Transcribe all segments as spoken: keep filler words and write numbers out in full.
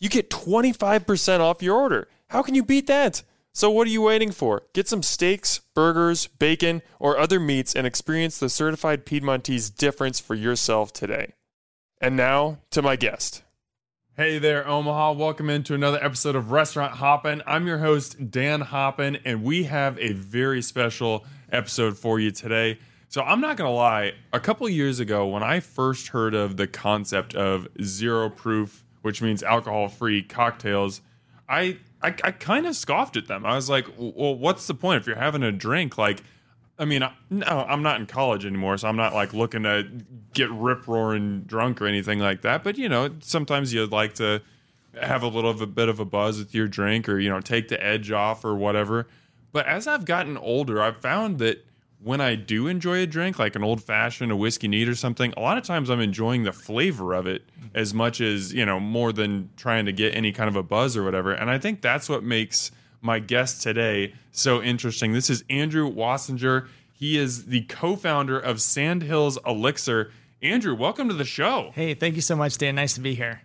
you get twenty-five percent off your order. How can you beat that? So what are you waiting for? Get some steaks, burgers, bacon, or other meats and experience the Certified Piedmontese difference for yourself today. And now to my guest. Hey there, Omaha. Welcome into another episode of Restaurant Hoppin'. I'm your host, Dan Hoppin, and we have a very special episode for you today. So I'm not going to lie, a couple years ago when I first heard of the concept of zero proof, which means alcohol-free cocktails, I I, I kind of scoffed at them. I was like, well, what's the point if you're having a drink? Like, I mean, I, no, I'm not in college anymore, so I'm not like looking to get rip-roaring drunk or anything like that. But, you know, sometimes you'd like to have a little of a bit of a buzz with your drink or, you know, take the edge off or whatever. But as I've gotten older, I've found that when I do enjoy a drink, like an old-fashioned, a whiskey neat or something, a lot of times I'm enjoying the flavor of it as much as, you know, more than trying to get any kind of a buzz or whatever. And I think that's what makes my guest today so interesting. This is Andrew Wassinger. He is the co-founder of Sandhills Elixir. Andrew, welcome to the show. Hey, thank you so much, Dan. Nice to be here.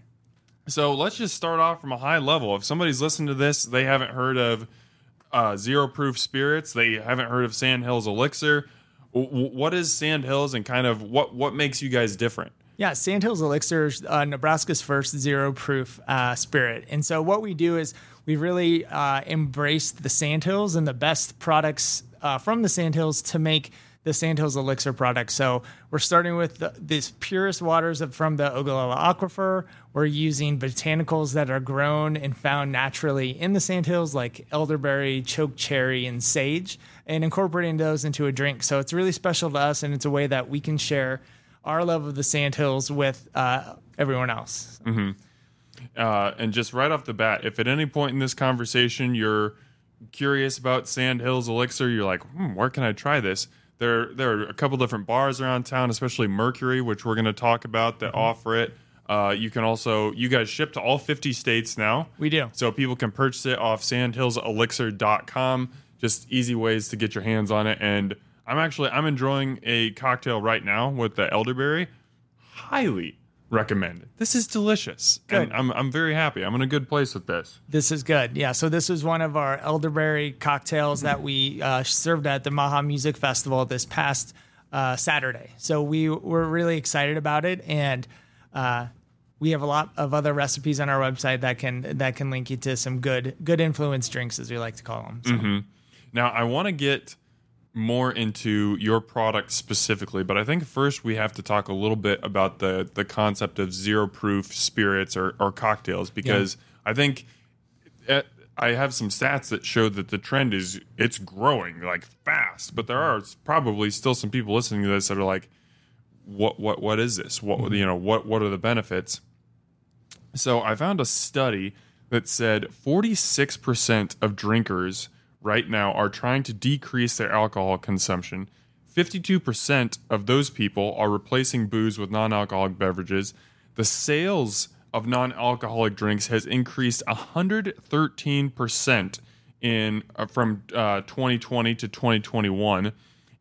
So let's just start off from a high level. If somebody's listening to this, they haven't heard of Uh, zero proof spirits. They haven't heard of Sandhills Elixir. W- what is Sandhills, and kind of what, what makes you guys different? Yeah, Sandhills Elixir is uh, Nebraska's first zero proof uh, spirit. And so what we do is we really uh, embraced the Sandhills and the best products uh, from the Sandhills to make the Sandhills Elixir product. So we're starting with the, these purest waters from the Ogallala Aquifer. We're using botanicals that are grown and found naturally in the Sandhills, like elderberry, chokecherry, and sage, and incorporating those into a drink. So it's really special to us, and it's a way that we can share our love of the Sandhills with uh, everyone else. Mm-hmm. Uh, and just right off the bat, if at any point in this conversation you're curious about Sandhills Elixir, you're like, hmm, where can I try this? There, there are a couple different bars around town, especially Mercury, which we're going to talk about, that mm-hmm. offer it. Uh, you can also, you guys ship to all fifty states now. We do. So people can purchase it off sandhills elixir dot com. Just easy ways to get your hands on it. And I'm actually, I'm enjoying a cocktail right now with the elderberry. Highly recommend it. This is delicious. Good. And I'm, I'm very happy. I'm in a good place with this. This is good. Yeah. So this was one of our elderberry cocktails mm-hmm. that we uh, served at the Maha Music Festival this past uh, Saturday. So we were really excited about it, and uh, we have a lot of other recipes on our website that can that can link you to some good good influence drinks, as we like to call them. So. Mm-hmm. Now I want to get more into your product specifically, but I think first we have to talk a little bit about the, the concept of zero proof spirits or, or cocktails, because yeah. I think at, I have some stats that show that the trend is it's growing like fast, but there are probably still some people listening to this that are like, what, what, what is this? What, mm-hmm. you know, what, what are the benefits? So I found a study that said forty-six percent of drinkers right now are trying to decrease their alcohol consumption. fifty-two percent of those people are replacing booze with non-alcoholic beverages. The sales of non-alcoholic drinks has increased one hundred thirteen percent in uh, from uh, twenty twenty to twenty twenty-one,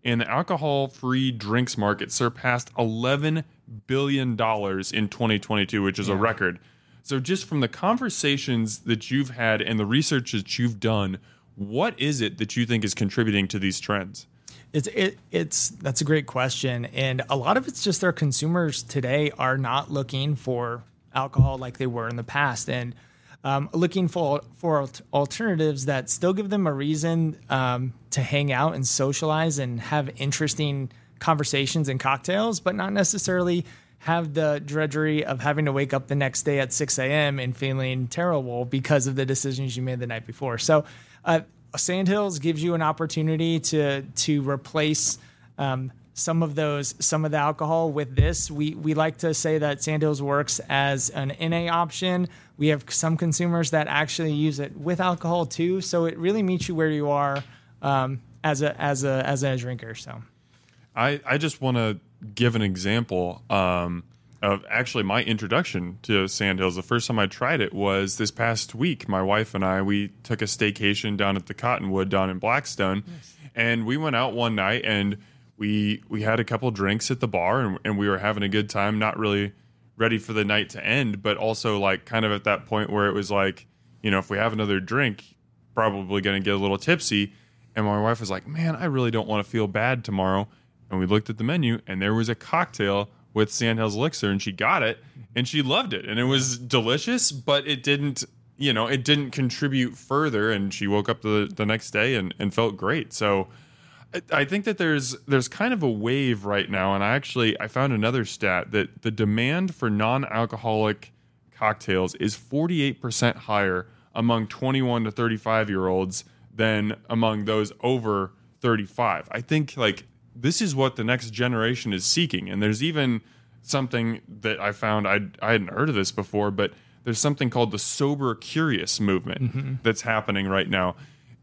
and the alcohol-free drinks market surpassed eleven billion dollars in twenty twenty-two, which is yeah. a record. So just from the conversations that you've had and the research that you've done, what is it that you think is contributing to these trends? It's it, it's that's a great question, and a lot of it's just our consumers today are not looking for alcohol like they were in the past, and um, looking for for alternatives that still give them a reason um, to hang out and socialize and have interesting conversations and cocktails, but not necessarily have the drudgery of having to wake up the next day at six a.m. and feeling terrible because of the decisions you made the night before. So uh, Sandhills gives you an opportunity to to replace um, some of those, some of the alcohol with this. We we like to say that Sandhills works as an N A option. We have some consumers that actually use it with alcohol too. So it really meets you where you are um, as a as a as a drinker. So I I just want to give an example um, of actually my introduction to Sandhills. The first time I tried it was this past week. My wife and I, we took a staycation down at the Cottonwood down in Blackstone. Nice. And we went out one night and we we had a couple drinks at the bar, and, and we were having a good time, not really ready for the night to end, but also like kind of at that point where it was like, you know, if we have another drink, probably going to get a little tipsy. And my wife was like, man, I really don't want to feel bad tomorrow. And we looked at the menu, and there was a cocktail with Sandhills Elixir, and she got it, and she loved it. And it was delicious, but it didn't, you know, it didn't contribute further. And she woke up the, the next day and, and felt great. So I, I think that there's there's kind of a wave right now. And I actually, I found another stat that the demand for non-alcoholic cocktails is forty-eight percent higher among twenty-one to thirty-five-year-olds than among those over thirty-five. I think, like, this is what the next generation is seeking. And there's even something that I found, I'd, I hadn't heard of this before, but there's something called the Sober Curious movement mm-hmm. that's happening right now.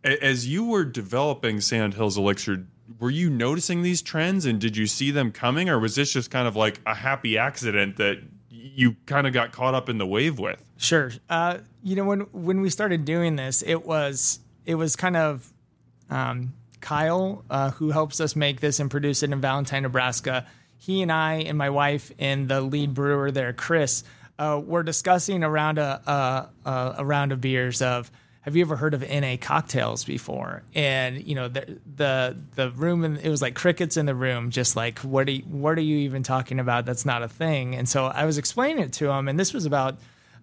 As you were developing Sandhills Elixir, were you noticing these trends and did you see them coming? Or was this just kind of like a happy accident that you kind of got caught up in the wave with? Sure. Uh, you know, when, when we started doing this, it was, it was kind of, um, Kyle, uh, who helps us make this and produce it in Valentine, Nebraska. He and I and my wife and the lead brewer there, Chris, uh, were discussing around a, a, a, a round of beers of, have you ever heard of N A cocktails before? And, you know, the the, the room, and it was like crickets in the room, just like, what are you, what are you even talking about? That's not a thing. And so I was explaining it to him, and this was about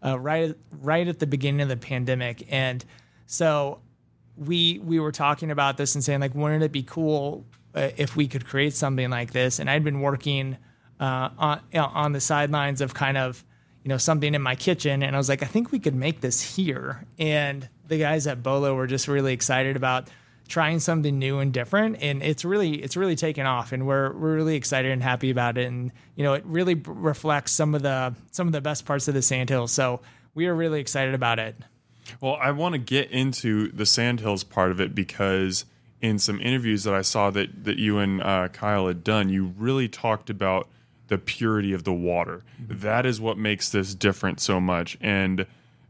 uh, right, right at the beginning of the pandemic. And so we we were talking about this and saying, like, wouldn't it be cool uh, if we could create something like this? And I'd been working uh, on, you know, on the sidelines of kind of, you know, something in my kitchen. And I was like, I think we could make this here. And the guys at Bolo were just really excited about trying something new and different. And it's really, it's really taken off, and we're, we're really excited and happy about it. And, you know, it really b- reflects some of the, some of the best parts of the Sandhills. So we are really excited about it. Well, I want to get into the Sandhills part of it, because in some interviews that I saw that, that you and uh, Kyle had done, you really talked about the purity of the water. That is what makes this different so much. And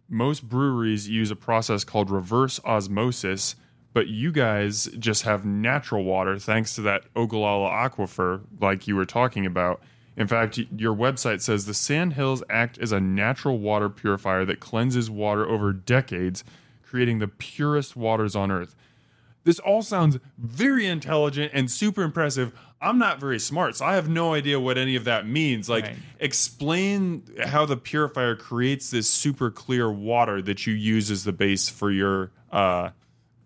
most breweries use a process called reverse osmosis, but you guys just have natural water thanks to that Ogallala Aquifer like you were talking about. In fact, your website says the Sandhills act as a natural water purifier that cleanses water over decades, creating the purest waters on earth. This all sounds very intelligent and super impressive. I'm not very smart, so I have no idea what any of that means. Like, right. Explain how the purifier creates this super clear water that you use as the base for your uh,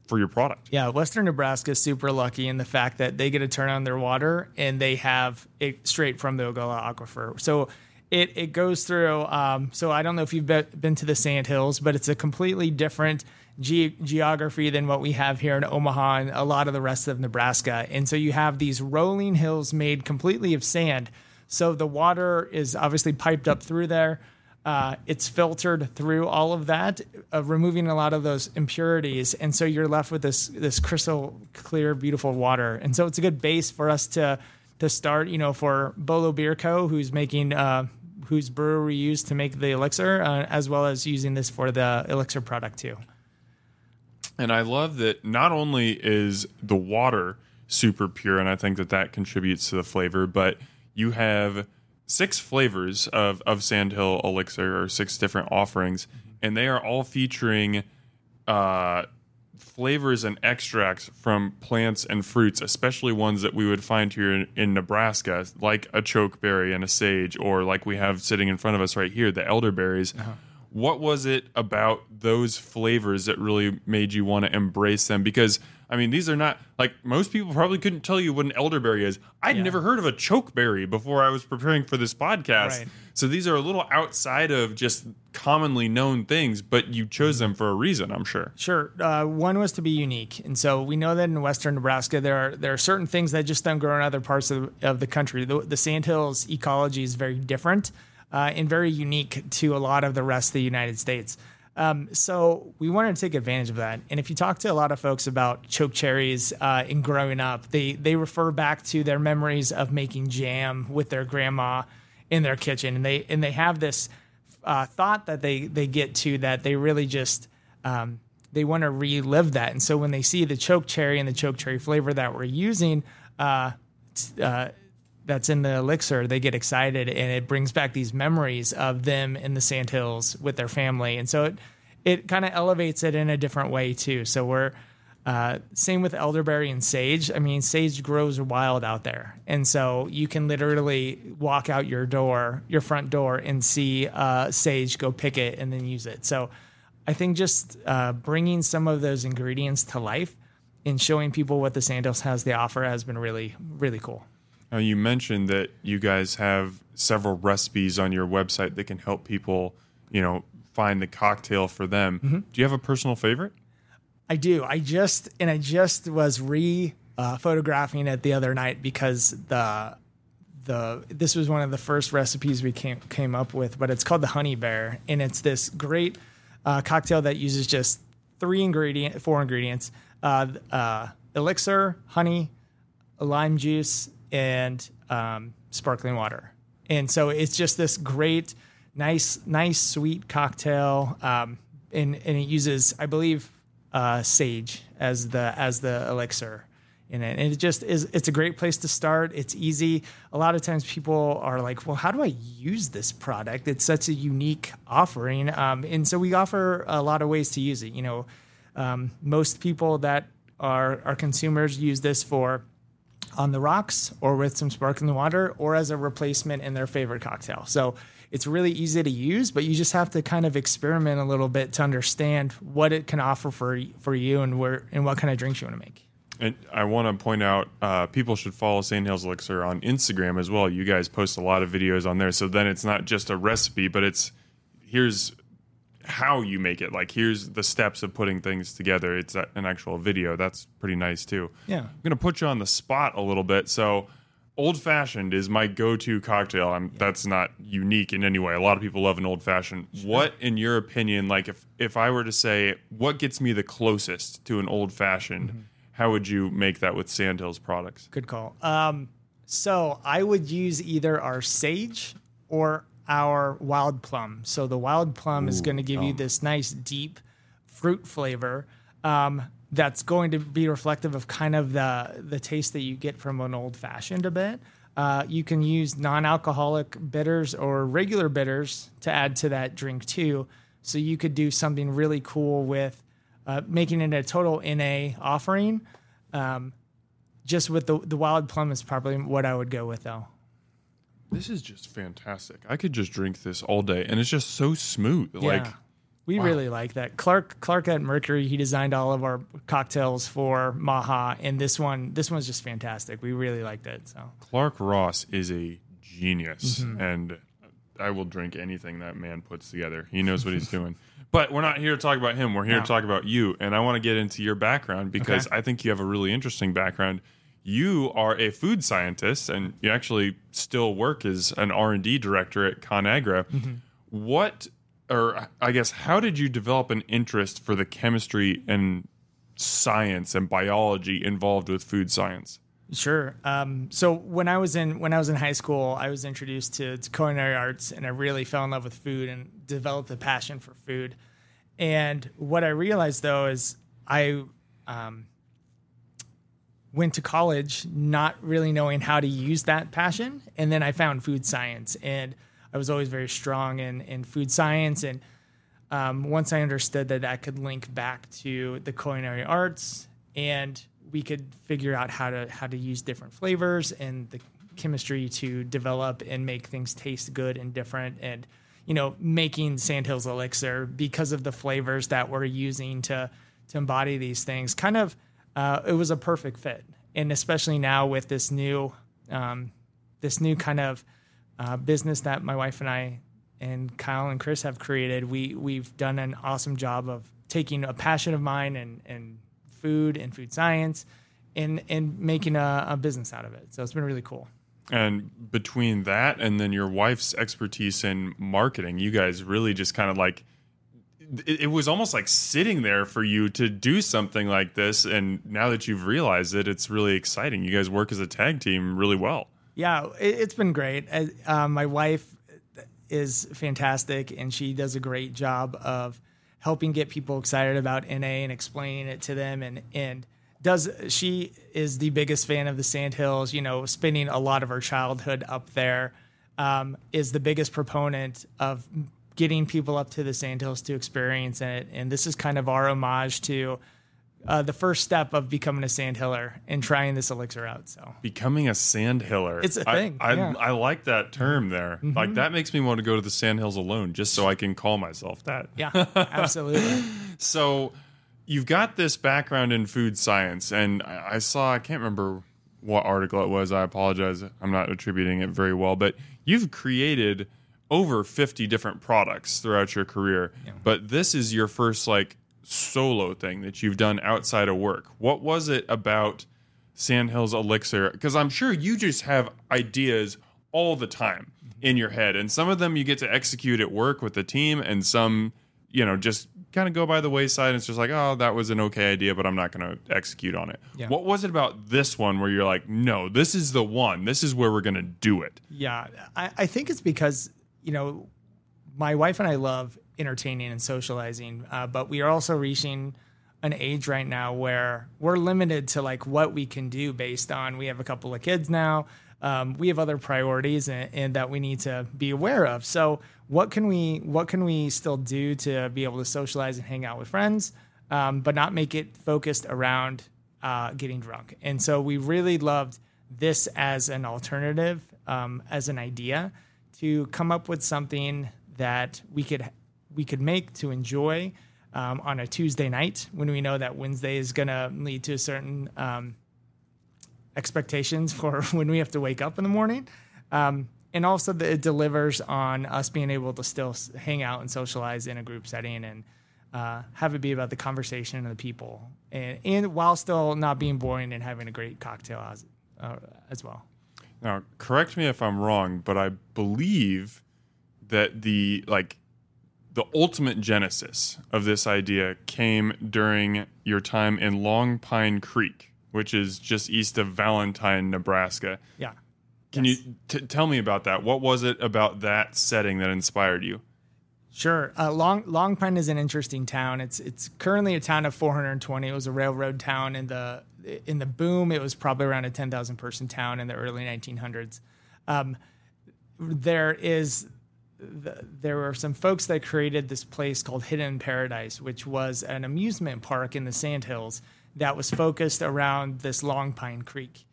for your product. Yeah, Western Nebraska is super lucky in the fact that they get to turn on their water, and they have it straight from the Ogallala Aquifer. So it, it goes through. Um, so I don't know if you've be- been to the Sandhills, but it's a completely different ge- geography than what we have here in Omaha and a lot of the rest of Nebraska. And so you have these rolling hills made completely of sand. So the water is obviously piped up through there. Uh, it's filtered through all of that, uh, removing a lot of those impurities. And so you're left with this this crystal clear, beautiful water. And so it's a good base for us to to start, you know, for Bolo Beer Co., who's making, uh, whose brewer we use to make the elixir, uh, as well as using this for the elixir product too. And I love that not only is the water super pure, and I think that that contributes to the flavor, but you have six flavors of, of Sandhill Elixir, or six different offerings, and they are all featuring uh, flavors and extracts from plants and fruits, especially ones that we would find here in, in Nebraska, like a chokeberry and a sage, or like we have sitting in front of us right here, the elderberries. Uh-huh. what was it about those flavors that really made you want to embrace them? Because, I mean, these are not, like, most people probably couldn't tell you what an elderberry is. I'd yeah. never heard of a chokeberry before I was preparing for this podcast. Right. So these are a little outside of just commonly known things, but you chose them for a reason, I'm sure. Sure. Uh, one was to be unique. And so we know that in western Nebraska, there are there are certain things that just don't grow in other parts of, of the country. The, the Sandhills ecology is very different uh, and very unique to a lot of the rest of the United States. Um, so we wanted to take advantage of that. And if you talk to a lot of folks about chokecherries uh, in growing up, they, they refer back to their memories of making jam with their grandma in their kitchen. And they, and they have this uh, thought that they, they get to that they really just, um, they want to relive that. And so when they see the chokecherry and the chokecherry flavor that we're using, uh, uh, that's in the elixir, they get excited, and it brings back these memories of them in the Sandhills with their family. And so it, it kind of elevates it in a different way too. So we're, uh, same with elderberry and sage. I mean, sage grows wild out there. And so you can literally walk out your door, your front door, and see, uh, sage, go pick it and then use it. So I think just, uh, bringing some of those ingredients to life and showing people what the Sandhills has to offer has been really, really cool. Now, you mentioned that you guys have several recipes on your website that can help people, you know, find the cocktail for them. Mm-hmm. Do you have a personal favorite? I do. I just, and I just was re uh, photographing it the other night because the, the, this was one of the first recipes we came, came up with, but it's called the Honey Bear. And it's this great uh, cocktail that uses just three ingredient, four ingredients, uh, uh, elixir, honey, lime juice, and um, sparkling water. And so it's just this great, nice, nice, sweet cocktail. Um, and, and it uses, I believe, uh, sage as the as the elixir in it. And it just is, it's a great place to start. It's easy. A lot of times people are like, well, how do I use this product? It's such a unique offering. Um, and so we offer a lot of ways to use it. You know, um, most people that are, are consumers use this for on the rocks or with some sparkling water or as a replacement in their favorite cocktail. So it's really easy to use, but you just have to kind of experiment a little bit to understand what it can offer for for you and where and what kind of drinks you want to make. And I want to point out, uh, people should follow Sandhills Elixir on Instagram as well. You guys post a lot of videos on there. So then it's not just a recipe, but it's here's how you make it. Like, here's the steps of putting things together. It's an actual video. That's pretty nice too. Yeah. I'm going to put you on the spot a little bit. So old fashioned is my go-to cocktail. I'm, yeah. That's not unique in any way. A lot of people love an old fashioned. Sure. What, in your opinion, like if, if I were to say, what gets me the closest to an old fashioned, mm-hmm. how would you make that with Sandhills products? Good call. Um, so I would use either our sage or our wild plum. So the wild plum Ooh, is going to give um. you this nice deep fruit flavor um, that's going to be reflective of kind of the the taste that you get from an old fashioned a bit. Uh, you can use non-alcoholic bitters or regular bitters to add to that drink too. So you could do something really cool with uh, making it a total N A offering. Um, just with the, the wild plum is probably what I would go with though. This is just fantastic. I could just drink this all day, and it's just so smooth. Yeah. Like, we wow. really like that. Clark Clark at Mercury, he designed all of our cocktails for Maha, and this one this one's just fantastic. We really liked it. So Clark Ross is a genius, mm-hmm. and I will drink anything that man puts together. He knows what he's doing. But we're not here to talk about him. We're here no. to talk about you, and I want to get into your background because okay. I think you have a really interesting background. You are a food scientist, and you actually still work as an R and D director at ConAgra. Mm-hmm. What, or I guess, how did you develop an interest for the chemistry and science and biology involved with food science? Sure. Um, so when I was in when I was in high school, I was introduced to, to culinary arts, and I really fell in love with food and developed a passion for food. And what I realized though is I. Um, went to college not really knowing how to use that passion. And then I found food science, and I was always very strong in, in food science. And um, once I understood that that could link back to the culinary arts, and we could figure out how to, how to use different flavors and the chemistry to develop and make things taste good and different. And, you know, making Sandhills Elixir because of the flavors that we're using to to embody these things. Kind of, uh, it was a perfect fit, and especially now with this new, um, this new kind of uh, business that my wife and I and Kyle and Chris have created. We we've done an awesome job of taking a passion of mine and and food and food science, and and making a, a business out of it. So it's been really cool. And between that and then your wife's expertise in marketing, you guys really just kind of like, it, it was almost like sitting there for you to do something like this. And now that you've realized it, it's really exciting. You guys work as a tag team really well. Yeah, it, it's been great. Uh, my wife is fantastic, and she does a great job of helping get people excited about N A and explaining it to them. And, and, Does she is the biggest fan of the Sandhills, you know, spending a lot of her childhood up there, um, is the biggest proponent of getting people up to the Sandhills to experience it. And this is kind of our homage to uh, the first step of becoming a Sandhiller and trying this elixir out. So becoming a Sandhiller. It's a thing. I, I, yeah. I like that term there. Mm-hmm. Like that makes me want to go to the Sandhills alone just so I can call myself that. Yeah, absolutely. So you've got this background in food science, and I saw, I can't remember what article it was. I apologize. I'm not attributing it very well, but you've created over fifty different products throughout your career, yeah. But this is your first like solo thing that you've done outside of work. What was it about Sandhills Elixir? Because I'm sure you just have ideas all the time mm-hmm. in your head, and some of them you get to execute at work with the team, and some, you know, just kind of go by the wayside, and it's just like, oh, that was an okay idea, but I'm not going to execute on it. Yeah. What was it about this one where you're like, no, this is the one, this is where we're going to do it? Yeah, I, I think it's because, you know, my wife and I love entertaining and socializing, uh, but we are also reaching an age right now where we're limited to like what we can do based on, we have a couple of kids now. Um, we have other priorities and, and that we need to be aware of. So what can we what can we still do to be able to socialize and hang out with friends, um, but not make it focused around uh, getting drunk? And so we really loved this as an alternative, um, as an idea to come up with something that we could we could make to enjoy um, on a Tuesday night when we know that Wednesday is going to lead to a certain um expectations for when we have to wake up in the morning. Um, and also the, it delivers on us being able to still hang out and socialize in a group setting and uh, have it be about the conversation and the people, and, and while still not being boring and having a great cocktail as, uh, as well. Now, correct me if I'm wrong, but I believe that the, like, the ultimate genesis of this idea came during your time in Long Pine Creek, which is just east of Valentine, Nebraska. Yeah. Can yes. you t- tell me about that? What was it about that setting that inspired you? Sure. Uh, Long Long Pine is an interesting town. It's it's currently a town of four hundred twenty. It was a railroad town in the in the boom. It was probably around a ten thousand person town in the early nineteen hundreds. Um, there is the, there were some folks that created this place called Hidden Paradise, which was an amusement park in the Sandhills that was focused around this Long Pine Creek.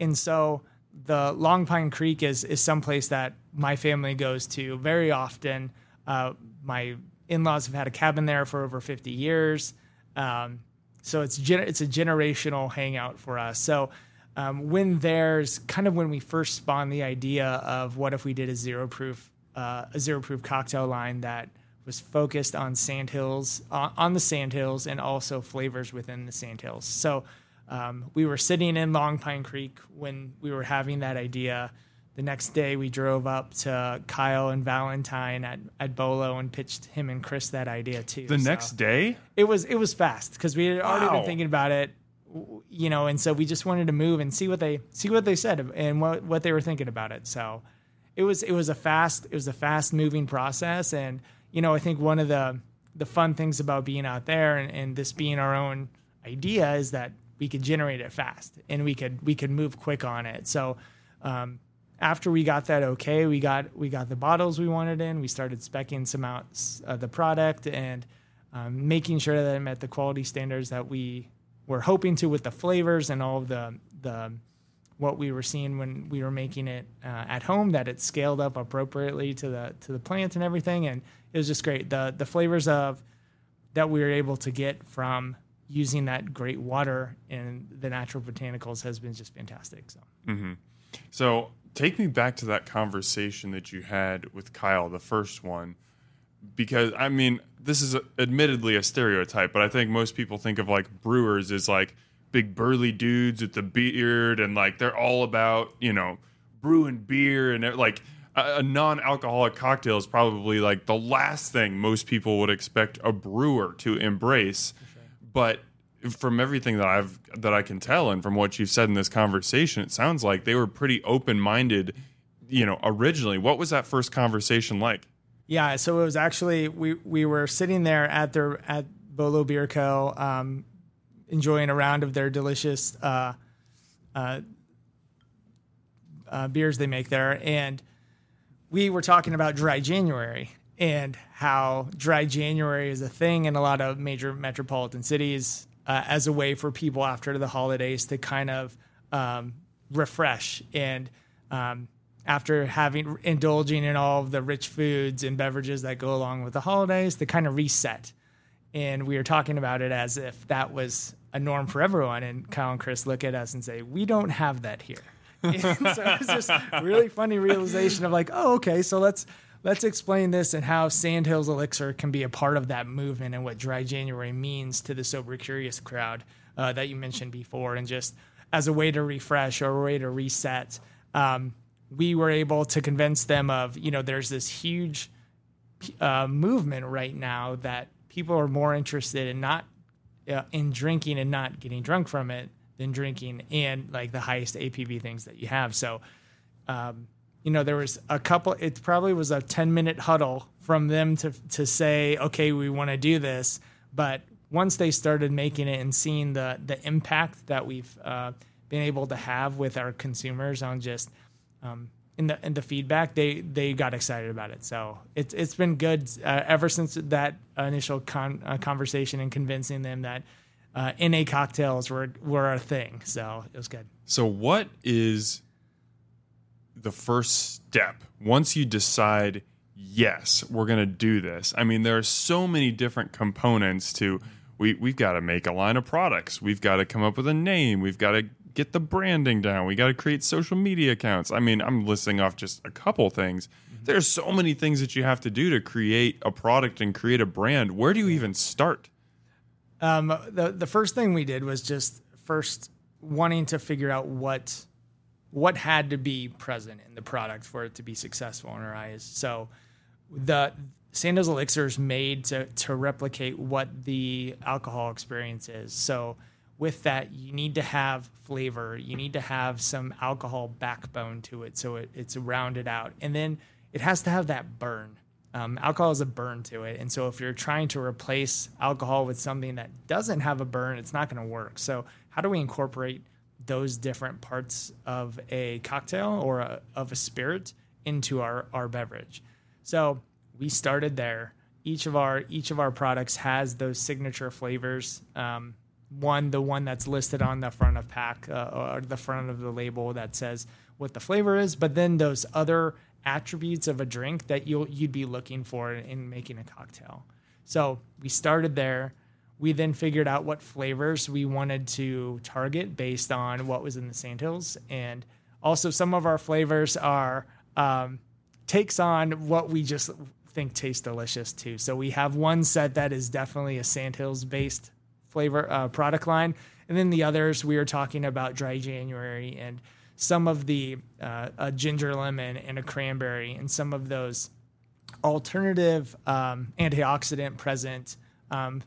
And so the Long Pine Creek is is someplace that my family goes to very often. Uh, my in-laws have had a cabin there for over fifty years. Um, so it's gen- it's a generational hangout for us. So um, when there's kind of when we first spawned the idea of what if we did a zero proof uh, a zero proof cocktail line that was focused on Sandhills, uh, on the Sandhills, and also flavors within the Sandhills. So um, we were sitting in Long Pine Creek when we were having that idea. The next day, we drove up to Kyle and Valentine at, at Bolo and pitched him and Chris that idea too. The so next day, it was it was fast because we had already wow. been thinking about it, you know, and so we just wanted to move and see what they see what they said and what what they were thinking about it. So it was it was a fast it was a fast moving process. And you know, I think one of the, the fun things about being out there and, and this being our own idea is that we could generate it fast and we could we could move quick on it. So um, after we got that okay, we got we got the bottles we wanted in. We started speccing some out uh, the product and um, making sure that it met the quality standards that we were hoping to with the flavors and all of the the what we were seeing when we were making it uh, at home, that it scaled up appropriately to the to the plant and everything, and it was just great. The the flavors of that we were able to get from using that great water and the natural botanicals has been just fantastic. So, mm-hmm. so take me back to that conversation that you had with Kyle, the first one, because I mean, this is a, admittedly a stereotype, but I think most people think of like brewers as like big burly dudes with the beard and like they're all about, you know, brewing beer, and like a, a non-alcoholic cocktail is probably like the last thing most people would expect a brewer to embrace. Sure. But from everything that I've that I can tell and from what you've said in this conversation, it sounds like they were pretty open-minded, you know, originally. What was that first conversation like? Yeah, so it was actually we we were sitting there at their at Bolo Beer Co. Um, enjoying a round of their delicious uh, uh, uh, beers they make there. And we were talking about Dry January and how Dry January is a thing in a lot of major metropolitan cities uh, as a way for people after the holidays to kind of um, refresh. And um, after having indulging in all of the rich foods and beverages that go along with the holidays, to kind of reset. And we were talking about it as if that was a norm for everyone. And Kyle and Chris look at us and say, we don't have that here. And so it was just a really funny realization of like, oh, okay, so let's let's explain this and how Sandhills Elixir can be a part of that movement and what Dry January means to the sober curious crowd uh, that you mentioned before. And just as a way to refresh or a way to reset, um, we were able to convince them of, you know, there's this huge uh, movement right now that people are more interested in not uh, in drinking and not getting drunk from it than drinking and like the highest A P V things that you have. So, um, you know, there was a couple, it probably was a ten minute huddle from them to, to say, okay, we want to do this. But once they started making it and seeing the, the impact that we've uh, been able to have with our consumers on just, um, in the, in the feedback, they, they got excited about it. So it's, it's been good uh, ever since that initial con, uh, conversation and convincing them that uh, N A cocktails were, were a thing. So it was good. So what is the first step once you decide, yes, we're going to do this? I mean, there are so many different components to, we, we've got to make a line of products. We've got to come up with a name. We've got to get the branding down. We got to create social media accounts. I mean, I'm listing off just a couple things. Mm-hmm. There's so many things that you have to do to create a product and create a brand. Where do you even start? Um, the the first thing we did was just first wanting to figure out what what had to be present in the product for it to be successful in our eyes. So the Sandhills Elixir is made to to replicate what the alcohol experience is. So with that, you need to have flavor. You need to have some alcohol backbone to it, so it, it's rounded out. And then it has to have that burn. Um, alcohol has a burn to it. And so if you're trying to replace alcohol with something that doesn't have a burn, it's not going to work. So how do we incorporate those different parts of a cocktail or a, of a spirit into our, our beverage? So we started there. Each of our each of our products has those signature flavors. Um One, the one that's listed on the front of pack uh, or the front of the label that says what the flavor is, but then those other attributes of a drink that you'll, you'd be looking for in making a cocktail. So we started there. We then figured out what flavors we wanted to target based on what was in the Sandhills. And also some of our flavors are um, takes on what we just think tastes delicious too. So we have one set that is definitely a Sandhills based flavor uh, product line. And then the others, we are talking about Dry January and some of the uh, a ginger lemon and a cranberry and some of those alternative um, antioxidant present. Um,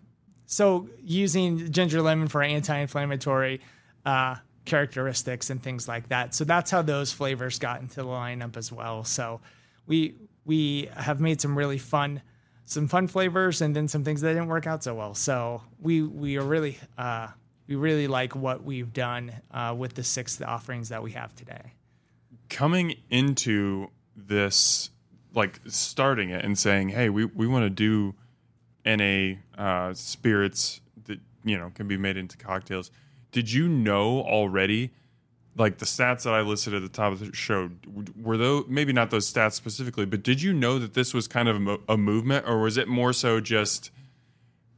so using ginger lemon for anti-inflammatory uh, characteristics and things like that. So that's how those flavors got into the lineup as well. So we we have made some really fun some fun flavors and then some things that didn't work out so well. So we, we are really, uh, we really like what we've done, uh, with the six offerings that we have today. Coming into this, like starting it and saying, hey, we, we want to do N A, uh, spirits that, you know, can be made into cocktails. Did you know already like the stats that I listed at the top of the show, were those, maybe not those stats specifically, but did you know that this was kind of a, mo- a movement, or was it more so just,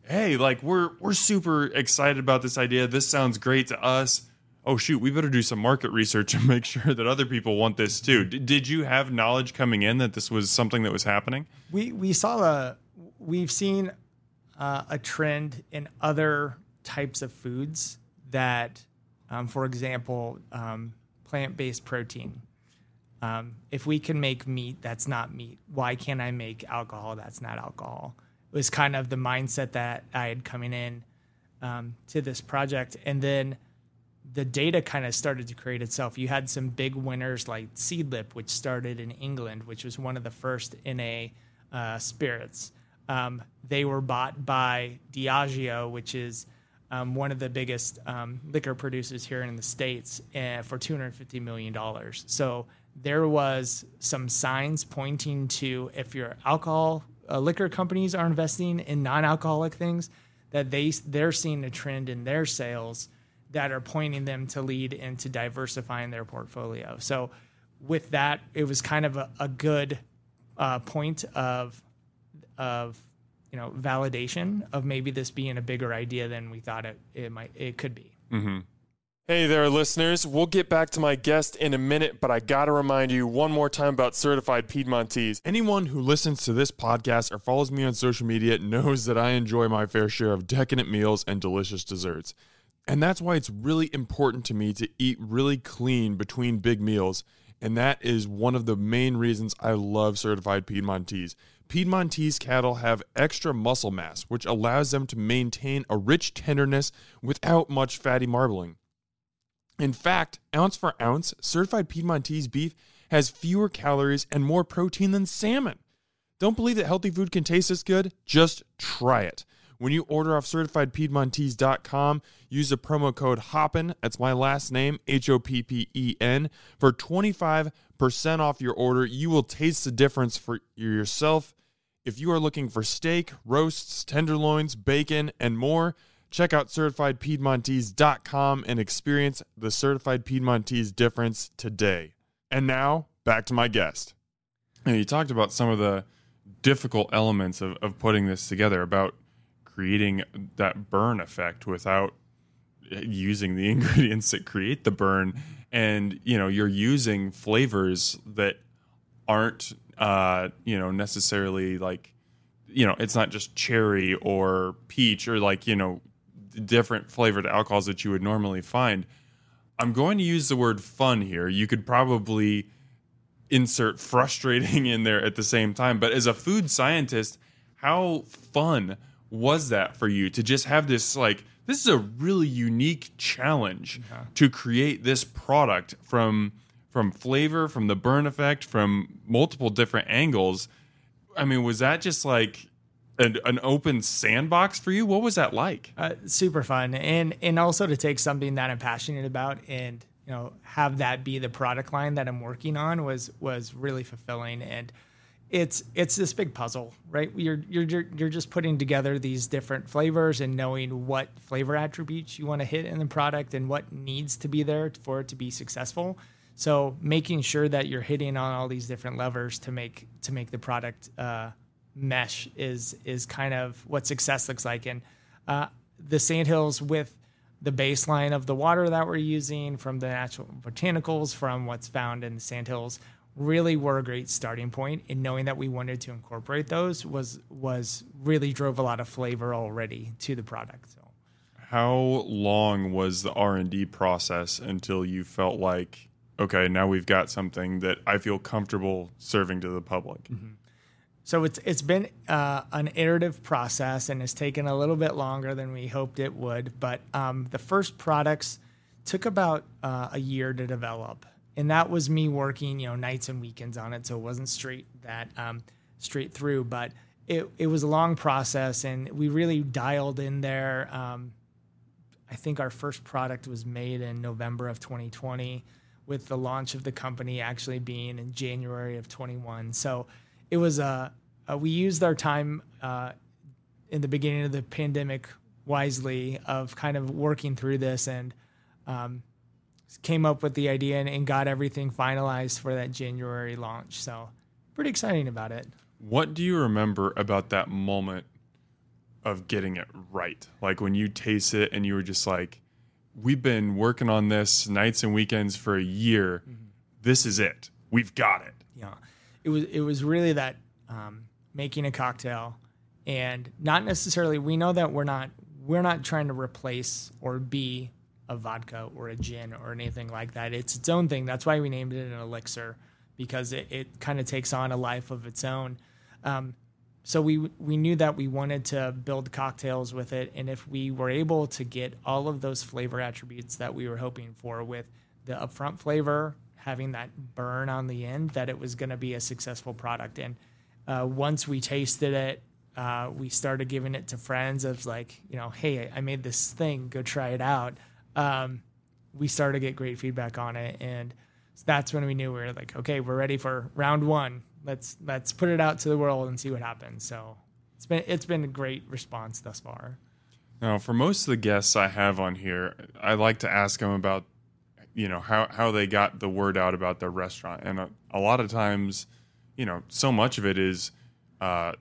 hey, like we're we're super excited about this idea. This sounds great to us. Oh shoot, we better do some market research and make sure that other people want this too. D- did you have knowledge coming in that this was something that was happening? We we saw a we've seen uh, a trend in other types of foods that. Um, for example, um, plant-based protein. Um, if we can make meat, that's not meat. Why can't I make alcohol? That's not alcohol. It was kind of the mindset that I had coming in um, to this project. And then the data kind of started to create itself. You had some big winners like Seedlip, which started in England, which was one of the first N A uh, spirits. Um, they were bought by Diageo, which is Um, one of the biggest um, liquor producers here in the States, uh, for two hundred fifty million dollars. So there was some signs pointing to, if your alcohol uh, liquor companies are investing in non-alcoholic things, that they, they're seeing a trend in their sales that are pointing them to lead into diversifying their portfolio. So with that, it was kind of a, a good uh, point of of. you know, validation of maybe this being a bigger idea than we thought it, it might, it could be. Mm-hmm. Hey there, listeners. We'll get back to my guest in a minute, but I got to remind you one more time about Certified Piedmontese. Anyone who listens to this podcast or follows me on social media knows that I enjoy my fair share of decadent meals and delicious desserts. And that's why it's really important to me to eat really clean between big meals. And that is one of the main reasons I love Certified Piedmontese. Piedmontese cattle have extra muscle mass, which allows them to maintain a rich tenderness without much fatty marbling. In fact, ounce for ounce, Certified Piedmontese beef has fewer calories and more protein than salmon. Don't believe that healthy food can taste this good? Just try it. When you order off certified piedmontese dot com, use the promo code HOPPEN, that's my last name, H O P P E N, for twenty-five percent off your order. You will taste the difference for yourself. If you are looking for steak, roasts, tenderloins, bacon, and more, check out certified piedmontese dot com and experience the Certified Piedmontese difference today. And now, back to my guest. And you talked about some of the difficult elements of, of putting this together, about creating that burn effect without using the ingredients that create the burn. And, you know, you're using flavors that aren't, uh, you know, necessarily like, you know, it's not just cherry or peach or like, you know, different flavored alcohols that you would normally find. I'm going to use the word fun here. You could probably insert frustrating in there at the same time. But as a food scientist, how fun was that for you to just have this, like, this is a really unique challenge yeah. to create this product from from flavor, from the burn effect, from multiple different angles? I mean, was that just like an, an open sandbox for you? What was that like? Uh, super fun. And and also to take something that I'm passionate about and, you know, have that be the product line that I'm working on was was really fulfilling. And It's it's this big puzzle, right? You're you're you're just putting together these different flavors and knowing what flavor attributes you want to hit in the product and what needs to be there for it to be successful. So making sure that you're hitting on all these different levers to make to make the product uh, mesh is is kind of what success looks like. And uh, the Sandhills, with the baseline of the water that we're using from the natural botanicals, from what's found in the Sandhills, really were a great starting point, and knowing that we wanted to incorporate those was was really drove a lot of flavor already to the product. So how long was the R and D process until you felt like, okay, now we've got something that I feel comfortable serving to the public? Mm-hmm. So it's it's been uh, an iterative process, and it's taken a little bit longer than we hoped it would, but um, the first products took about uh, a year to develop. And that was me working, you know, nights and weekends on it. So it wasn't straight that um, straight through, but it, it was a long process, and we really dialed in there. Um, I think our first product was made in November of twenty twenty, with the launch of the company actually being in January of twenty-one. So it was a, a we used our time uh, in the beginning of the pandemic wisely, of kind of working through this and, um, came up with the idea and, and got everything finalized for that January launch. So pretty exciting about it. What do you remember about that moment of getting it right? Like when you taste it and you were just like, we've been working on this nights and weekends for a year. Mm-hmm. This is it. We've got it. Yeah. It was, it was really that um, making a cocktail and not necessarily, we know that we're not, we're not trying to replace or be a vodka or a gin or anything like that. It's its own thing. That's why we named it an elixir, because it, it kind of takes on a life of its own. Um, so we we knew that we wanted to build cocktails with it. And if we were able to get all of those flavor attributes that we were hoping for with the upfront flavor, having that burn on the end, that it was going to be a successful product. And uh, once we tasted it, uh, we started giving it to friends of like, you know, hey, I made this thing, go try it out. Um, we started to get great feedback on it. And that's when we knew we were like, okay, we're ready for round one. Let's, let's put it out to the world and see what happens. So it's been, it's been a great response thus far. Now, for most of the guests I have on here, I like to ask them about, you know, how, how they got the word out about their restaurant. And a, a lot of times, you know, so much of it is, uh,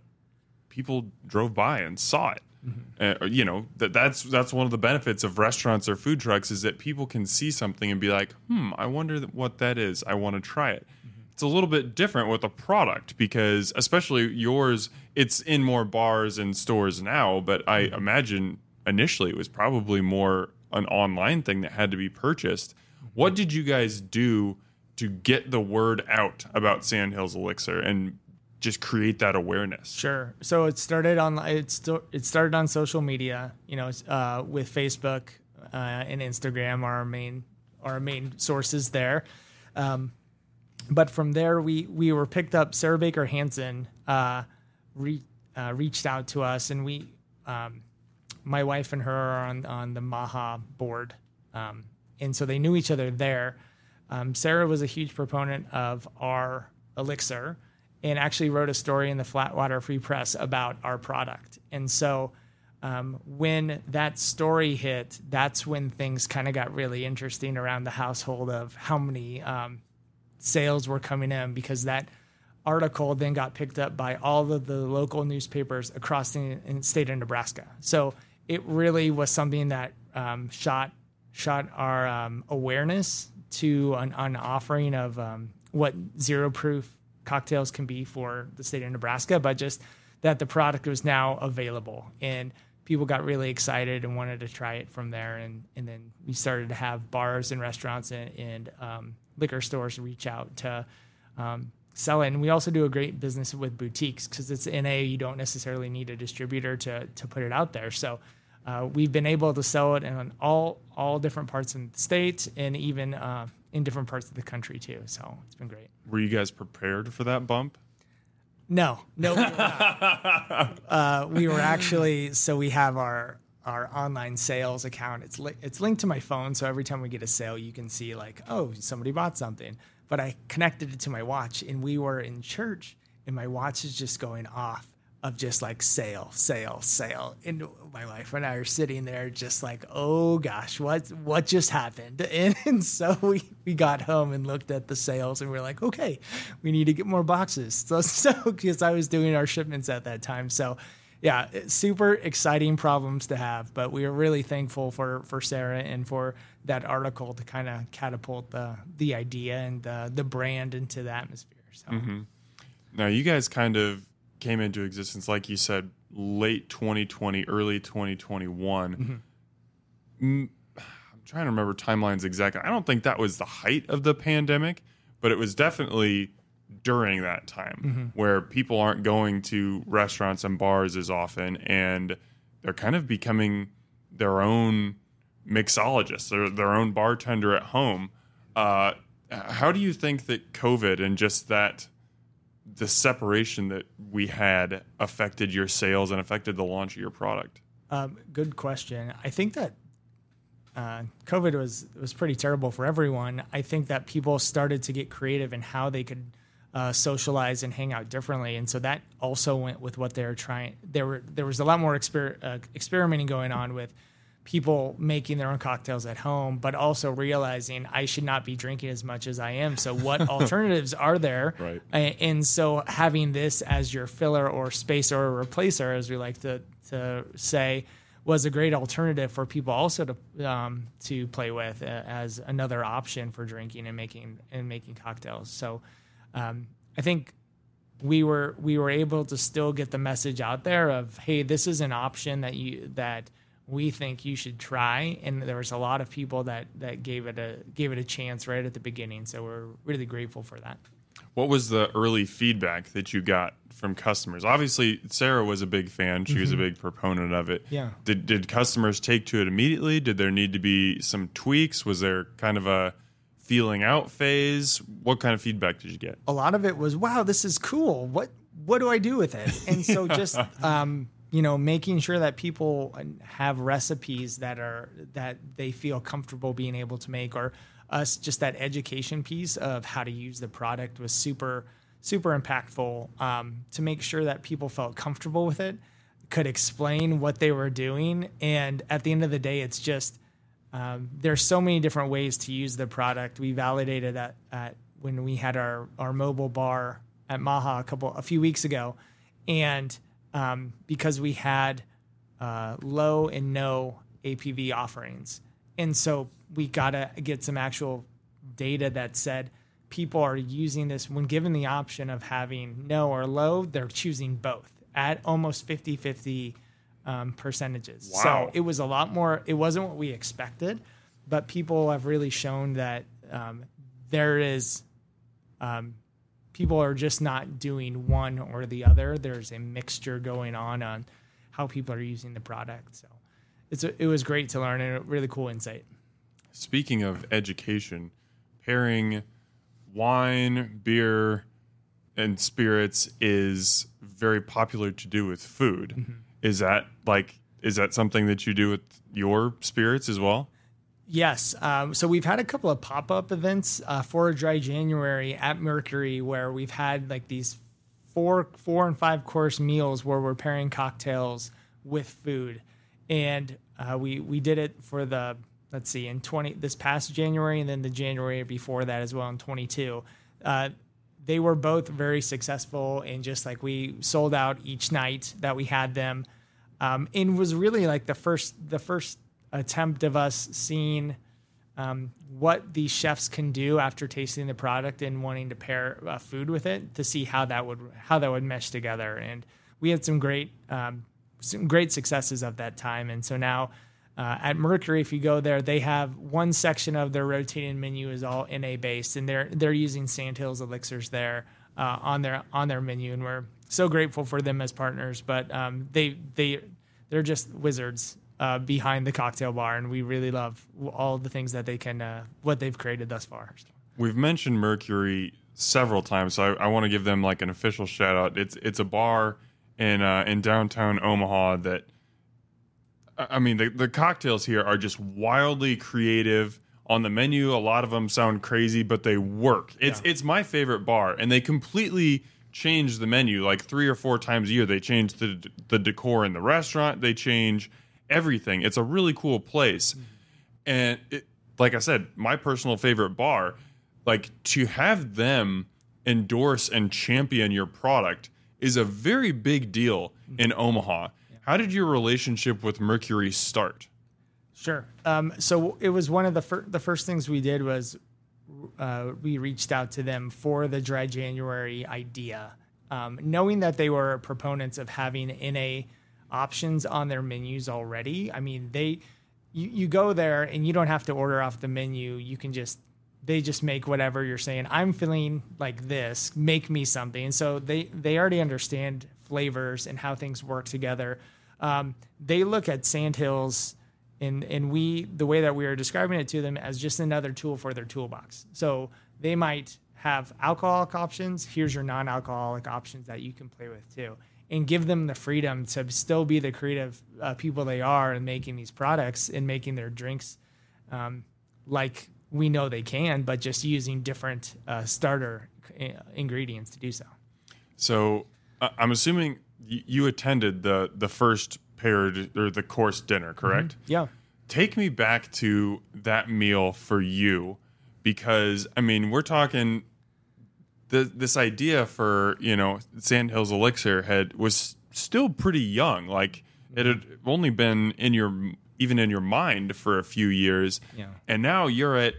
people drove by and saw it. Mm-hmm. Uh, you know, that that's that's one of the benefits of restaurants or food trucks is that people can see something and be like, hmm, I wonder what that is. I want to try it. Mm-hmm. It's a little bit different with a product because especially yours, it's in more bars and stores now. But I imagine initially it was probably more an online thing that had to be purchased. Mm-hmm. What did you guys do to get the word out about Sandhills Elixir and just create that awareness? Sure. So it started on it, st- it started on social media, you know, uh, with Facebook uh, and Instagram are our main our main sources there. Um, but from there, we we were picked up. Sarah Baker Hansen uh, re- uh, reached out to us, and we, um, my wife and her are on on the Maha board, um, and so they knew each other there. Um, Sarah was a huge proponent of our elixir, and actually wrote a story in the Flatwater Free Press about our product. And so um, when that story hit, that's when things kind of got really interesting around the household of how many um, sales were coming in, because that article then got picked up by all of the local newspapers across the state of Nebraska. So it really was something that um, shot shot our um, awareness to an, an offering of um, what zero proof cocktails can be for the state of Nebraska, but just that the product was now available and people got really excited and wanted to try it from there. And, and then we started to have bars and restaurants and, and um, liquor stores reach out to um, sell it. And we also do a great business with boutiques because it's N A, you don't necessarily need a distributor to, to put it out there. So uh, we've been able to sell it in all, all different parts of the state and even uh, in different parts of the country too. So it's been great. Were you guys prepared for that bump? No, no, we were not. uh, we were actually, so we have our, our online sales account. It's li- it's linked to my phone. So every time we get a sale, you can see like, oh, somebody bought something, but I connected it to my watch and we were in church and my watch is just going off of just like sale, sale, sale. And my wife and I are sitting there just like, oh gosh, what, what just happened? And, and so we, we got home and looked at the sales and we we're like, okay, we need to get more boxes. So, so because I was doing our shipments at that time. So yeah, super exciting problems to have, but we are really thankful for, for Sarah and for that article to kind of catapult the, the idea and the, the brand into the atmosphere. So mm-hmm. Now you guys kind of came into existence, like you said, late twenty twenty, early twenty twenty-one. Mm-hmm. I'm trying to remember timelines exactly. I don't think that was the height of the pandemic, but it was definitely during that time mm-hmm. where people aren't going to restaurants and bars as often, and they're kind of becoming their own mixologist, their, their own bartender at home. Uh, how do you think that COVID and just that the separation that we had affected your sales and affected the launch of your product? Um, good question. I think that uh, COVID was was pretty terrible for everyone. I think that people started to get creative in how they could uh, socialize and hang out differently, and so that also went with what they were trying. There were there was a lot more exper- uh, experimenting going on with people making their own cocktails at home, but also realizing I should not be drinking as much as I am. So what alternatives are there? Right. And so having this as your filler or spacer or replacer, as we like to, to say, was a great alternative for people also to um, to play with uh, as another option for drinking and making and making cocktails. So um, I think we were we were able to still get the message out there of, hey, this is an option that you that. we think you should try. And there was a lot of people that, that gave it a gave it a chance right at the beginning. So we're really grateful for that. What was the early feedback that you got from customers? Obviously, Sarah was a big fan. She mm-hmm. was a big proponent of it. Yeah. Did did customers take to it immediately? Did there need to be some tweaks? Was there kind of a feeling out phase? What kind of feedback did you get? A lot of it was, wow, this is cool. What what do I do with it? And so just... um you know, making sure that people have recipes that are that they feel comfortable being able to make, or us just that education piece of how to use the product was super, super impactful um, to make sure that people felt comfortable with it, could explain what they were doing. And at the end of the day, it's just um, there's so many different ways to use the product. We validated that at, when we had our, our mobile bar at Maha a couple a few weeks ago, and Um, because we had uh, low and no A P V offerings. And so we got to get some actual data that said people are using this. When given the option of having no or low, they're choosing both at almost fifty-fifty um, percentages. Wow. So it was a lot more. It wasn't what we expected, but people have really shown that um, there is um, – people are just not doing one or the other. There's a mixture going on on how people are using the product. So it's a, it was great to learn and a really cool insight. Speaking of education, pairing wine, beer, and spirits is very popular to do with food. Mm-hmm. Is that like is that something that you do with your spirits as well? Yes. Um, so we've had a couple of pop-up events uh, for Dry January at Mercury where we've had like these four, four and five course meals where we're pairing cocktails with food. And uh, we, we did it for the, let's see, in twenty this past January, and then the January before that as well in twenty-two. Uh, they were both very successful, and just like we sold out each night that we had them. Um, and was really like the first, the first, attempt of us seeing um, what these chefs can do after tasting the product and wanting to pair uh, food with it, to see how that would how that would mesh together. And we had some great um, some great successes of that time. And so now uh, at Mercury, if you go there, they have one section of their rotating menu is all N A based, and they're they're using Sandhills Elixirs there uh, on their on their menu, and we're so grateful for them as partners. But um, they they they're just wizards. Uh, behind the cocktail bar, and we really love all the things that they can, uh, what they've created thus far. We've mentioned Mercury several times, so I, I want to give them like an official shout out. It's it's a bar in uh, in downtown Omaha that, I mean, the, the cocktails here are just wildly creative. On the menu, a lot of them sound crazy, but they work. It's yeah. It's my favorite bar, and they completely change the menu like three or four times a year. They change the the decor in the restaurant. They change everything. It's a really cool place. Mm-hmm. And it, like I said, my personal favorite bar, like to have them endorse and champion your product is a very big deal mm-hmm. in Omaha. Yeah. How did your relationship with Mercury start? Sure. Um, so it was one of the, fir- the first things we did was uh, we reached out to them for the Dry January idea, um, knowing that they were proponents of having in a options on their menus already. I mean, they, you, you go there and you don't have to order off the menu. You can just, they just make whatever you're saying. I'm feeling like this, make me something. So they, they already understand flavors and how things work together. Um, they look at Sandhills and, and we, the way that we are describing it to them as just another tool for their toolbox. So they might have alcoholic options. Here's your non-alcoholic options that you can play with too, and give them the freedom to still be the creative uh, people they are in making these products and making their drinks um, like we know they can, but just using different uh, starter ingredients to do so. So uh, I'm assuming y- you attended the, the first paired or the course dinner, correct? Mm-hmm. Yeah. take me back to that meal for you, because I mean, we're talking the, this idea for, you know, Sandhills Elixir had was still pretty young. Like it had only been in your, even in your mind for a few years. Yeah. And now you're at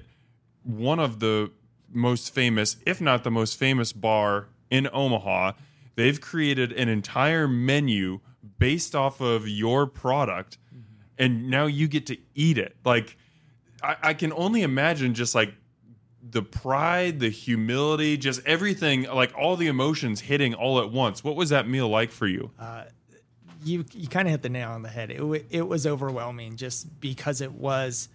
one of the most famous, if not the most famous bar in Omaha. They've created an entire menu based off of your product, mm-hmm. and now you get to eat it. Like, I, I can only imagine just, like, the pride, the humility, just everything, like, all the emotions hitting all at once. What was that meal like for you? Uh, you you kind of hit the nail on the head. It, w- it was overwhelming just because it was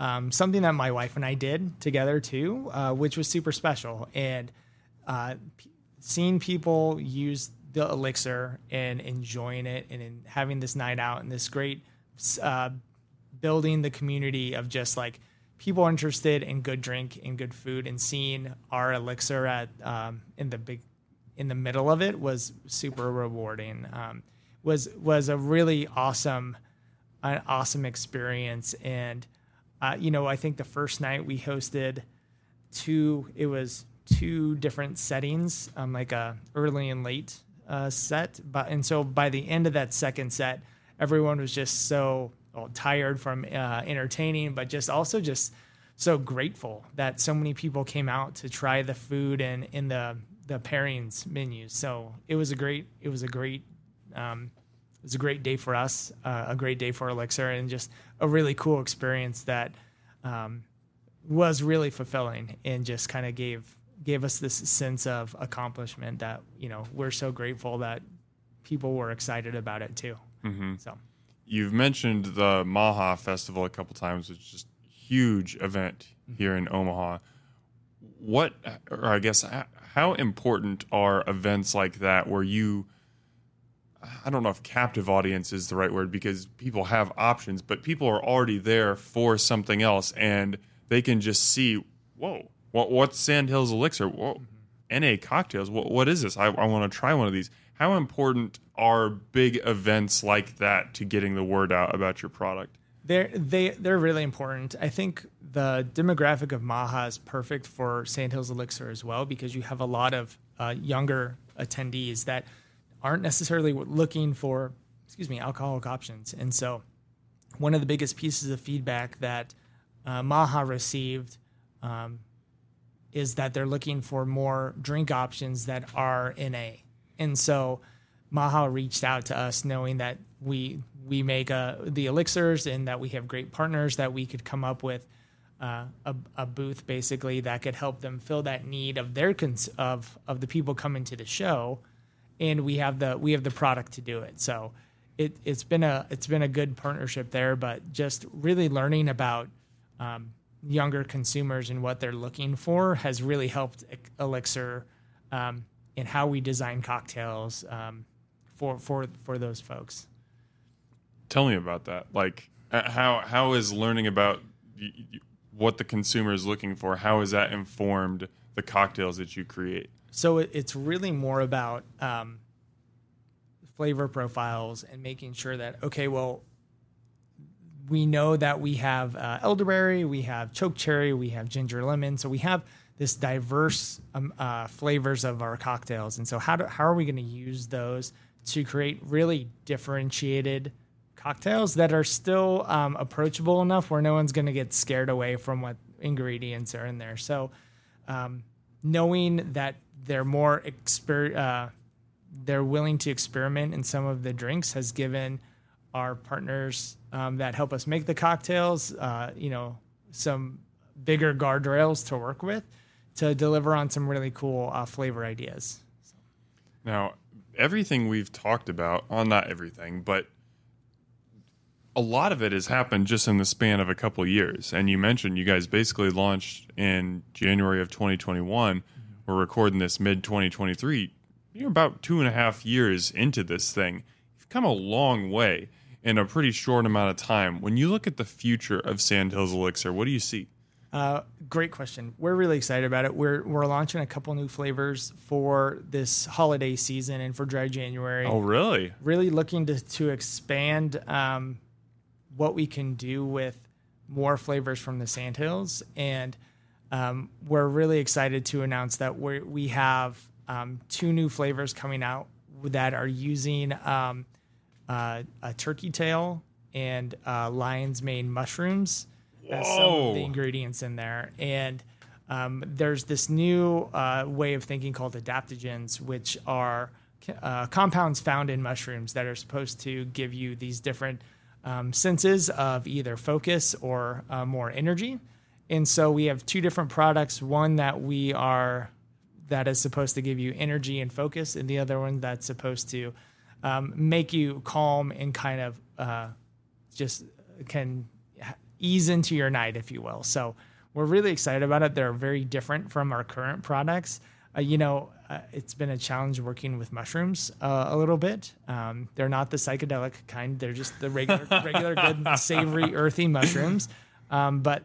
um, something that my wife and I did together, too, uh, which was super special. And uh, p- seeing people use the elixir and enjoying it and in having this night out and this great uh, building the community of just like people interested in good drink and good food, and seeing our elixir at um, in the big, in the middle of it was super rewarding. Um, was, was a really awesome, an awesome experience. And uh, you know, I think the first night we hosted two, it was two different settings, um, like a early and late, Uh, set, but and so by the end of that second set, everyone was just so well, tired from uh, entertaining, but just also just so grateful that so many people came out to try the food and in the the pairings menus. So it was a great, it was a great, um, it was a great day for us, uh, a great day for Elixir, and just a really cool experience that um, was really fulfilling and just kind of gave. gave us this sense of accomplishment that, you know, we're so grateful that people were excited about it too. Mm-hmm. So you've mentioned the Maha Festival a couple times, which is just a huge event here in Omaha. What, or I guess, how important are events like that where you, I don't know if captive audience is the right word because people have options, but people are already there for something else and they can just see, whoa, What what's Sandhills Elixir? Whoa, mm-hmm. N A cocktails. What what is this? I, I want to try one of these. How important are big events like that to getting the word out about your product? They're they they're really important. I think the demographic of Maha is perfect for Sandhills Elixir as well, because you have a lot of uh, younger attendees that aren't necessarily looking for excuse me alcoholic options. And so, one of the biggest pieces of feedback that uh, Maha received. Um, is that they're looking for more drink options that are N A. And so Maha reached out to us knowing that we we make a, the elixirs and that we have great partners that we could come up with uh, a, a booth basically that could help them fill that need of their cons- of of the people coming to the show, and we have the we have the product to do it. So it it's been a it's been a good partnership there, but just really learning about um, younger consumers and what they're looking for has really helped Elixir um, in how we design cocktails um, for, for, for those folks. Tell me about that. Like how, how is learning about what the consumer is looking for, how has that informed the cocktails that you create? So it's really more about um, flavor profiles and making sure that, okay, well, we know that we have uh, elderberry, we have choke cherry, we have ginger lemon. So we have this diverse um, uh, flavors of our cocktails. And so how do, how are we going to use those to create really differentiated cocktails that are still um, approachable enough where no one's going to get scared away from what ingredients are in there. So um, knowing that they're more exper- uh, they're willing to experiment in some of the drinks has given our partners um, that help us make the cocktails, uh, you know, some bigger guardrails to work with to deliver on some really cool uh, flavor ideas. So. Now, everything we've talked about, well, not everything, but a lot of it has happened just in the span of a couple of years. And you mentioned you guys basically launched in January of twenty twenty-one. Mm-hmm. We're recording this mid twenty twenty-three. You're about two and a half years into this thing. You've come a long way in a pretty short amount of time. When you look at the future of Sandhills Elixir, what do you see? Uh, great question. We're really excited about it. We're we're launching a couple new flavors for this holiday season and for Dry January. Oh, really? Really looking to, to expand um, what we can do with more flavors from the Sandhills. And um, we're really excited to announce that we we have um, two new flavors coming out that are using um, uh, a turkey tail and uh, lion's mane mushrooms as some of the ingredients in there. And um, there's this new uh, way of thinking called adaptogens, which are uh, compounds found in mushrooms that are supposed to give you these different um, senses of either focus or uh, more energy. And so we have two different products, one that we are that is supposed to give you energy and focus, and the other one that's supposed to um, make you calm and kind of uh, just can ease into your night, if you will. So we're really excited about it. They're very different from our current products. Uh, you know, uh, it's been a challenge working with mushrooms uh, a little bit. Um, they're not the psychedelic kind. They're just the regular, regular good, savory, earthy mushrooms. Um, but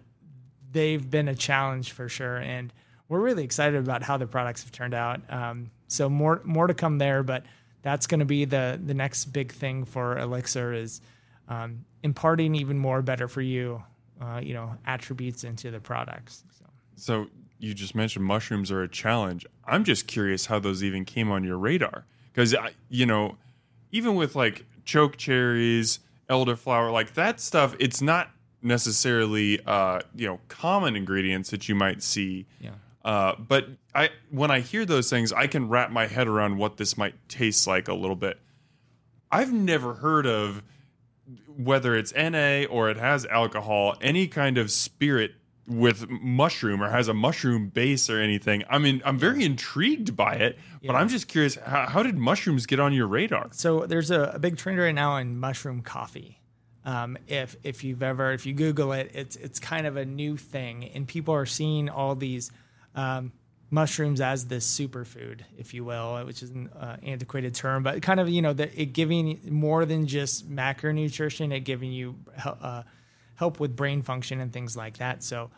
they've been a challenge for sure. And we're really excited about how the products have turned out. Um, so more, more to come there, but that's going to be the, the next big thing for Elixir is, um, imparting even more better for you, uh, you know, attributes into the products. So. so you just mentioned mushrooms are a challenge. I'm just curious how those even came on your radar. Cause I, you know, even with like choke cherries, elderflower, like that stuff, it's not necessarily, uh, you know, common ingredients that you might see. Yeah. Uh, but I, when I hear those things, I can wrap my head around what this might taste like a little bit. I've never heard of, whether it's N A or it has alcohol, any kind of spirit with mushroom or has a mushroom base or anything. I mean, I'm very intrigued by it, yeah. But I'm just curious, how, how did mushrooms get on your radar? So there's a, a big trend right now in mushroom coffee. Um, if if you've ever, if you Google it, it's it's kind of a new thing, and people are seeing all these um, mushrooms as this superfood, if you will, which is an uh, antiquated term, but kind of, you know, the, it giving more than just macronutrition, it giving you uh, help with brain function and things like that. So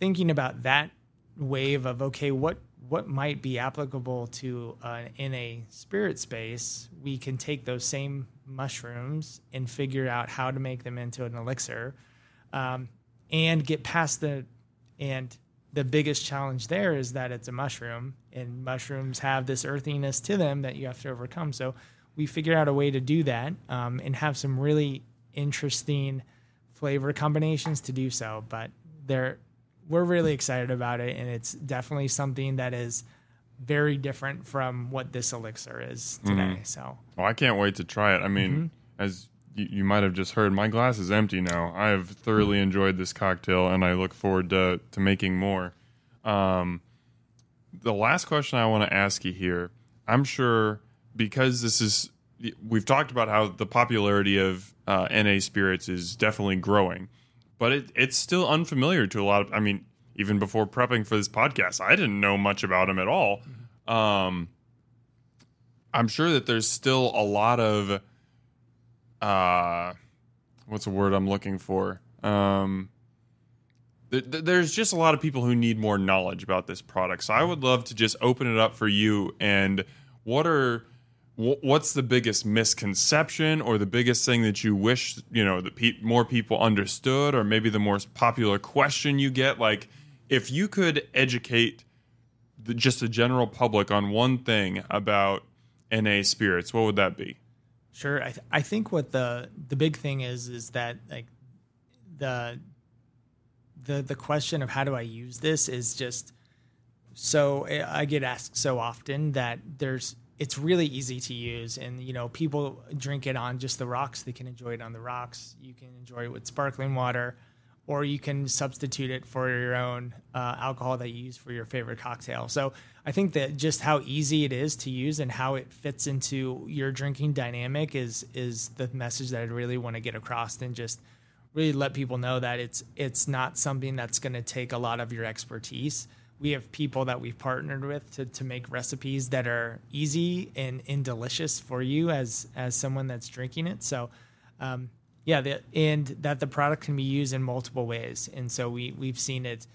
thinking about that wave of, okay, what, what might be applicable to uh, in a spirit space, we can take those same mushrooms and figure out how to make them into an elixir um, and get past the, and the biggest challenge there is that it's a mushroom, and mushrooms have this earthiness to them that you have to overcome. So we figured out a way to do that um, and have some really interesting flavor combinations to do so. But they're, we're really excited about it, and it's definitely something that is very different from what this elixir is today. Mm-hmm. So, well, I can't wait to try it. I mean, mm-hmm. as you, you might have just heard, my glass is empty now. I have thoroughly enjoyed this cocktail, and I look forward to, to making more. Um, the last question I want to ask you here, I'm sure because this is, we've talked about how the popularity of uh, N A spirits is definitely growing, but it, it's still unfamiliar to a lot of, I mean, even before prepping for this podcast, I didn't know much about them at all. Mm-hmm. Um, I'm sure that there's still a lot of Uh, what's the word I'm looking for? Um, th- th- there's just a lot of people who need more knowledge about this product. So I would love to just open it up for you. And what are, wh- what's the biggest misconception or the biggest thing that you wish, you know, the pe- more people understood, or maybe the more popular question you get? Like, if you could educate the, just the general public on one thing about N A spirits, what would that be? Sure. I th- I think what the, the big thing is, is that like the, the, the question of how do I use this is just, so I get asked so often that there's, it's really easy to use, and, you know, people drink it on just the rocks. They can enjoy it on the rocks. You can enjoy it with sparkling water, or you can substitute it for your own uh, alcohol that you use for your favorite cocktail. So I think that just how easy it is to use and how it fits into your drinking dynamic is is the message that I really want to get across, and just really let people know that it's it's not something that's going to take a lot of your expertise. We have people that we've partnered with to, to make recipes that are easy and, and delicious for you as as someone that's drinking it. So um Yeah, the, and that the product can be used in multiple ways. And so we, we've seen it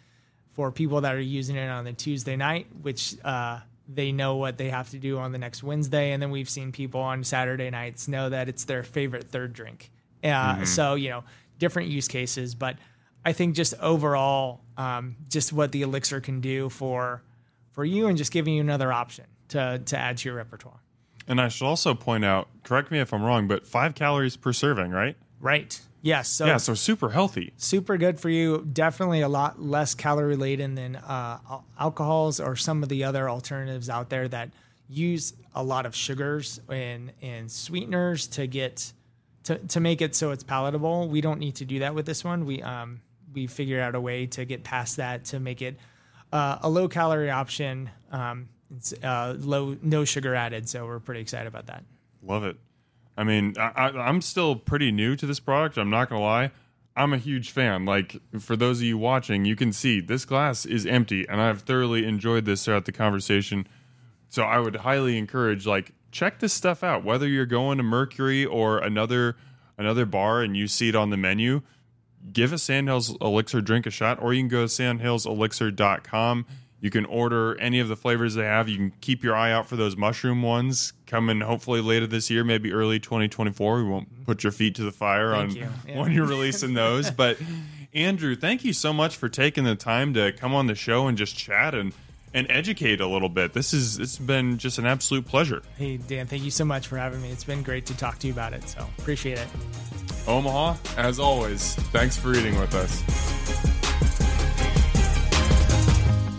for people that are using it on the Tuesday night, which uh, they know what they have to do on the next Wednesday. And then we've seen people on Saturday nights know that it's their favorite third drink. Uh, mm-hmm. So, you know, different use cases. But I think just overall, um, just what the Elixir can do for for you and just giving you another option to to add to your repertoire. And I should also point out, correct me if I'm wrong, but five calories per serving, right? Right. Yes. So yeah, so super healthy. Super good for you. Definitely a lot less calorie laden than uh, alcohols or some of the other alternatives out there that use a lot of sugars and, and sweeteners to get to, to make it so it's palatable. We don't need to do that with this one. We um we figured out a way to get past that to make it uh, a low calorie option. Um, it's uh, low, no sugar added. So we're pretty excited about that. Love it. I mean, I, I, I'm still pretty new to this product. I'm not going to lie. I'm a huge fan. Like, for those of you watching, you can see this glass is empty, and I've thoroughly enjoyed this throughout the conversation. So I would highly encourage, like, check this stuff out. Whether you're going to Mercury or another another bar and you see it on the menu, give a Sandhills Elixir drink a shot, or you can go to sandhills elixir dot com. You can order any of the flavors they have. You can keep your eye out for those mushroom ones coming hopefully later this year, maybe early twenty twenty-four. We won't put your feet to the fire thank on you. Yeah. when you're releasing those. But Andrew, thank you so much for taking the time to come on the show and just chat and, and educate a little bit. This is it's been just an absolute pleasure. Hey, Dan, thank you so much for having me. It's been great to talk to you about it. So appreciate it. Omaha, as always, thanks for eating with us.